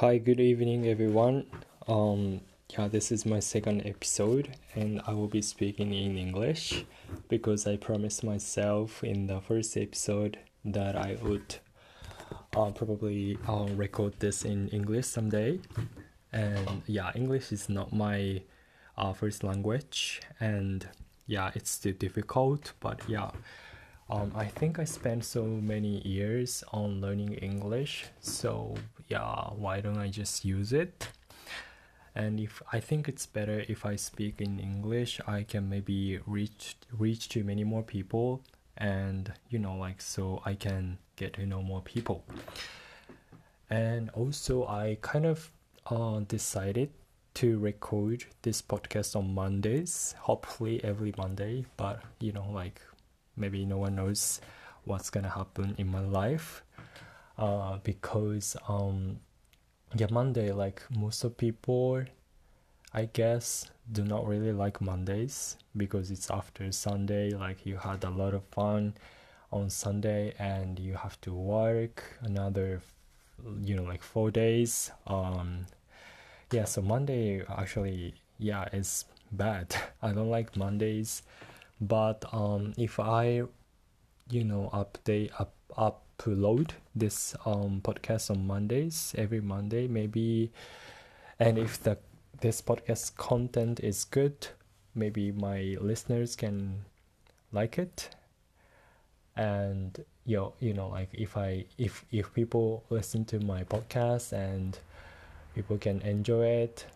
Hi, good evening, everyone. This is my second episode, and I will be speaking in English because I promised myself in the first episode that I would probably record this in English someday. And yeah, English is not my first language, and yeah, it's still difficult, but yeah. I think I spent so many years on learning English, so yeah, why don't I just use it? And if I think it's better if I speak in English, I can maybe reach to many more people, and you know, like, so I can get to know more people. And also, I kind of decided to record this podcast on Mondays, hopefully every Monday, but you know, like, maybe no one knows what's gonna happen in my life because Monday, like, most of people I guess do not really like Mondays because it's after Sunday, like you had a lot of fun on Sunday and you have to work another 4 days. So Monday actually is bad. I don't like Mondays. But if I, upload this podcast on Mondays, every Monday maybe, and if this podcast content is good, maybe my listeners can like it. And if people listen to my podcast and people can enjoy it,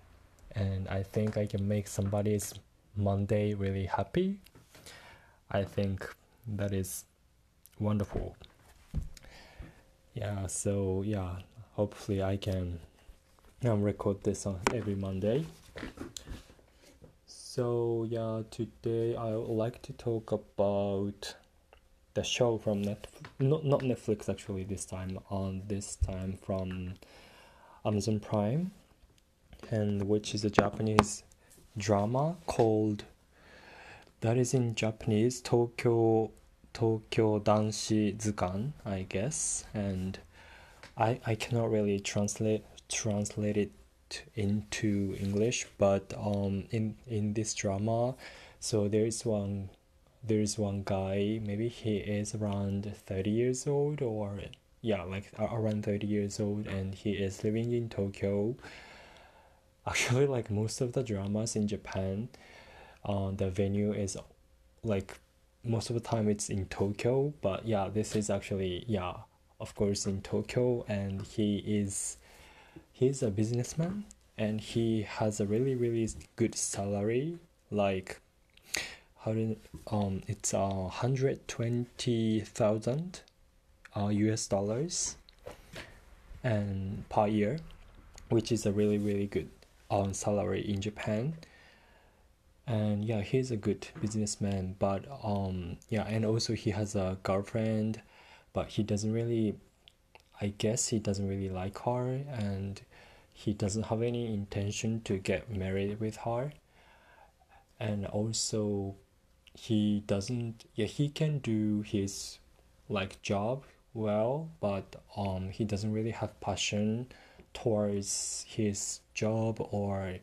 and I think I can make somebody's Monday really happy. I think that is wonderful. Hopefully I can record this on every Monday. So today I would like to talk about the show from Netflix. Not Netflix actually this time from Amazon Prime, and which is a Japanese drama called. That is in Japanese, Tokyo Danshi Zukan, I guess, and I cannot really translate it into English, but in this drama, so there is one guy, maybe he is around 30 years old, or around 30 years old, and he is living in Tokyo. Actually, like most of the dramas in Japan, the venue is, like, most of the time it's in Tokyo, but this is actually of course in Tokyo, and he's a businessman, and he has a really, really good salary, like it's 120,000 US dollars and per year, which is a really, really good salary in Japan. And he's a good businessman, but and also he has a girlfriend, but he doesn't really like her, and he doesn't have any intention to get married with her. And also he can do his job well, but he doesn't really have passion towards his job, or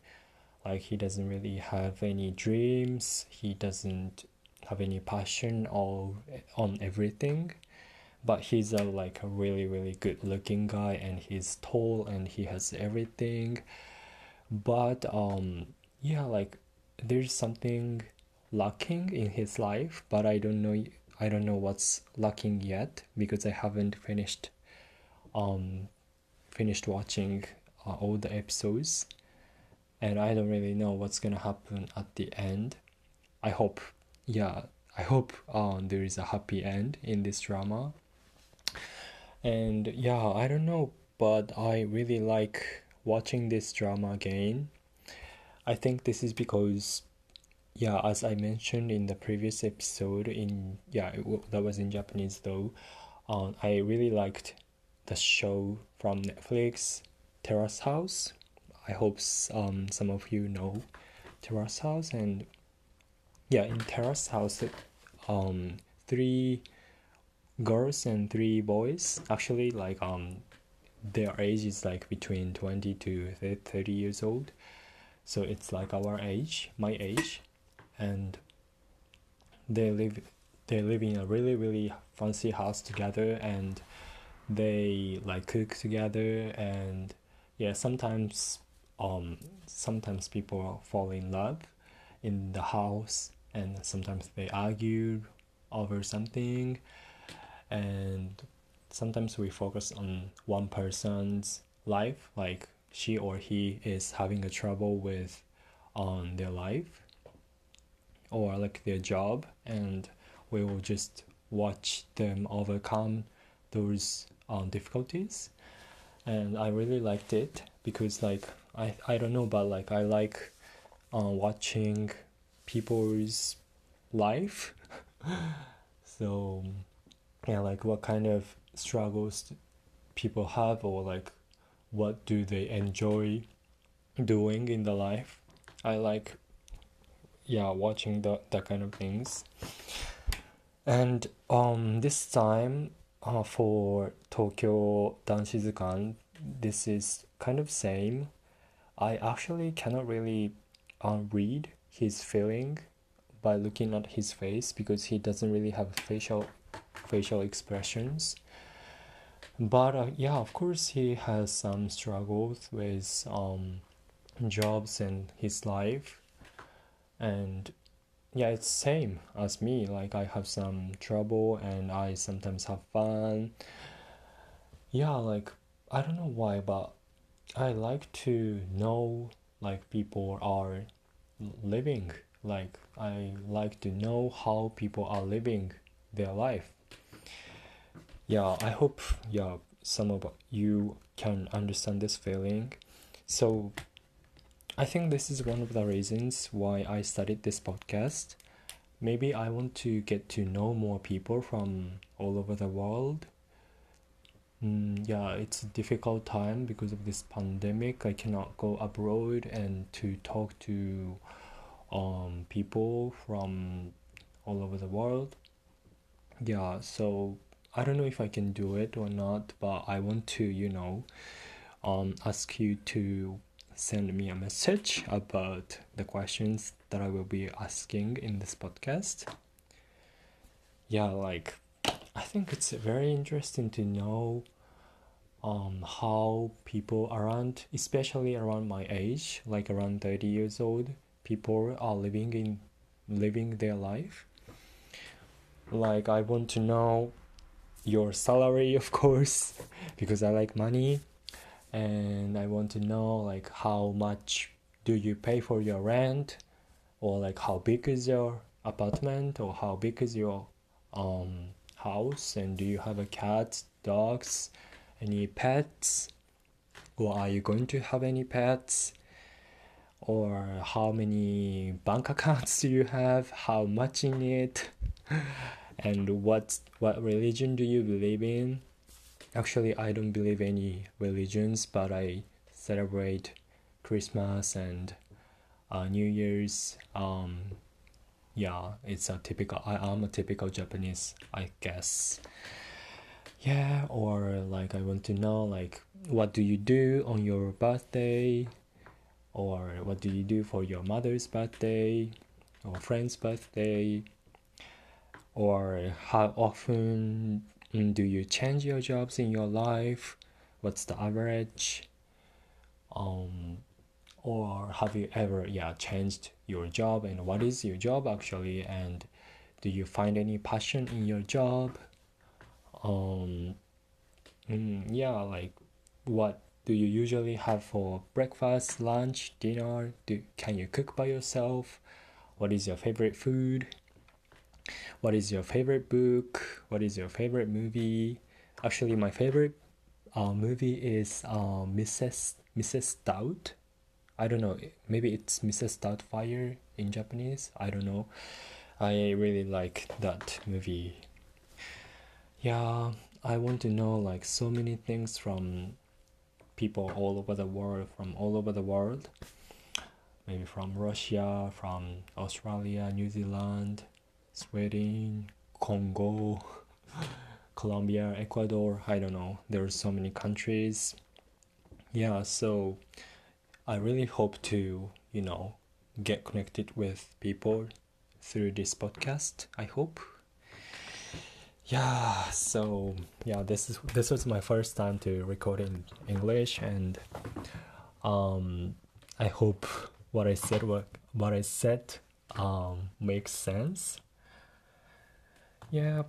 he doesn't really have any dreams, he doesn't have any passion on everything. But he's a really, really good looking guy, and he's tall, and he has everything. But there's something lacking in his life, but I don't know what's lacking yet, because I haven't finished watching all the episodes. And I don't really know what's gonna happen at the end. I hope there is a happy end in this drama. And I don't know, but I really like watching this drama again. I think this is because, as I mentioned in the previous episode, that was in Japanese though. I really liked the show from Netflix, Terrace House. I hope some of you know Terrace House, and in Terrace House, 3 girls and 3 boys, actually their age is like between 20 to 30 years old. So it's like our age, my age, and they live in a really fancy house together, and they like cook together, and yeah, sometimes people fall in love in the house, and sometimes they argue over something, and sometimes we focus on one person's life, like she or he is having a trouble with their life or like their job, and we will just watch them overcome those difficulties. And I really liked it because like I don't know, but like I like watching people's life. So yeah, like what kind of struggles people have, or like what do they enjoy doing in the life. I like watching that kind of things. And this time for Tokyo Danshi Zukan, this is kind of same. I actually cannot really read his feeling by looking at his face, because he doesn't really have facial expressions. But yeah, of course he has some struggles with jobs and his life. And yeah, it's same as me. Like I have some trouble and I sometimes have fun. Yeah, like I don't know why, but I like to know like people are living. Like I like to know how people are living their life. Yeah, I hope some of you can understand this feeling. So I think this is one of the reasons why I started this podcast. Maybe I want to get to know more people from all over the world. Yeah, it's a difficult time because of this pandemic. I cannot go abroad and to talk to people from all over the world. Yeah, so I don't know if I can do it or not, but I want to, ask you to send me a message about the questions that I will be asking in this podcast. Yeah, like, I think it's very interesting to know how people around, especially around my age, like around 30 years old, people are living their life. Like, I want to know your salary, of course, because I like money, and I want to know like how much do you pay for your rent, or like how big is your apartment, or how big is your house, and do you have a cat, dogs, any pets, or are you going to have any pets, or how many bank accounts do you have, how much in it, and what religion do you believe in? Actually, I don't believe any religions, but I celebrate Christmas and New Year's. Yeah, it's I'm a typical Japanese, I guess. Yeah, or like I want to know like what do you do on your birthday, or what do you do for your mother's birthday or friend's birthday, or how often do you change your jobs in your life, what's the average, or have you ever changed your job, and what is your job actually, and do you find any passion in your job, like what do you usually have for breakfast, lunch, dinner, can you cook by yourself, what is your favorite food, what is your favorite book? What is your favorite movie? Actually, my favorite movie is Mrs. Doubt. I don't know. Maybe it's Mrs. Doubtfire in Japanese. I don't know. I really like that movie. Yeah, I want to know like so many things from people all over the world, Maybe from Russia, from Australia, New Zealand, Sweden, Congo, Colombia, Ecuador, I don't know. There are so many countries. Yeah, so I really hope to, you know, get connected with people through this podcast, I hope. Yeah, so yeah, this was my first time to record in English, and I hope what I said makes sense. Yeah.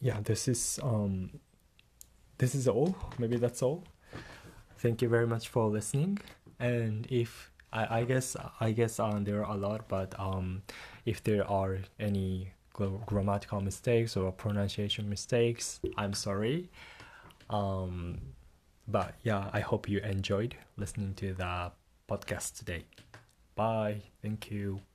Yeah, this is all. Maybe that's all. Thank you very much for listening. And if I guess there are a lot, but if there are any grammatical mistakes or pronunciation mistakes, I'm sorry. But yeah, I hope you enjoyed listening to the podcast today. Bye. Thank you.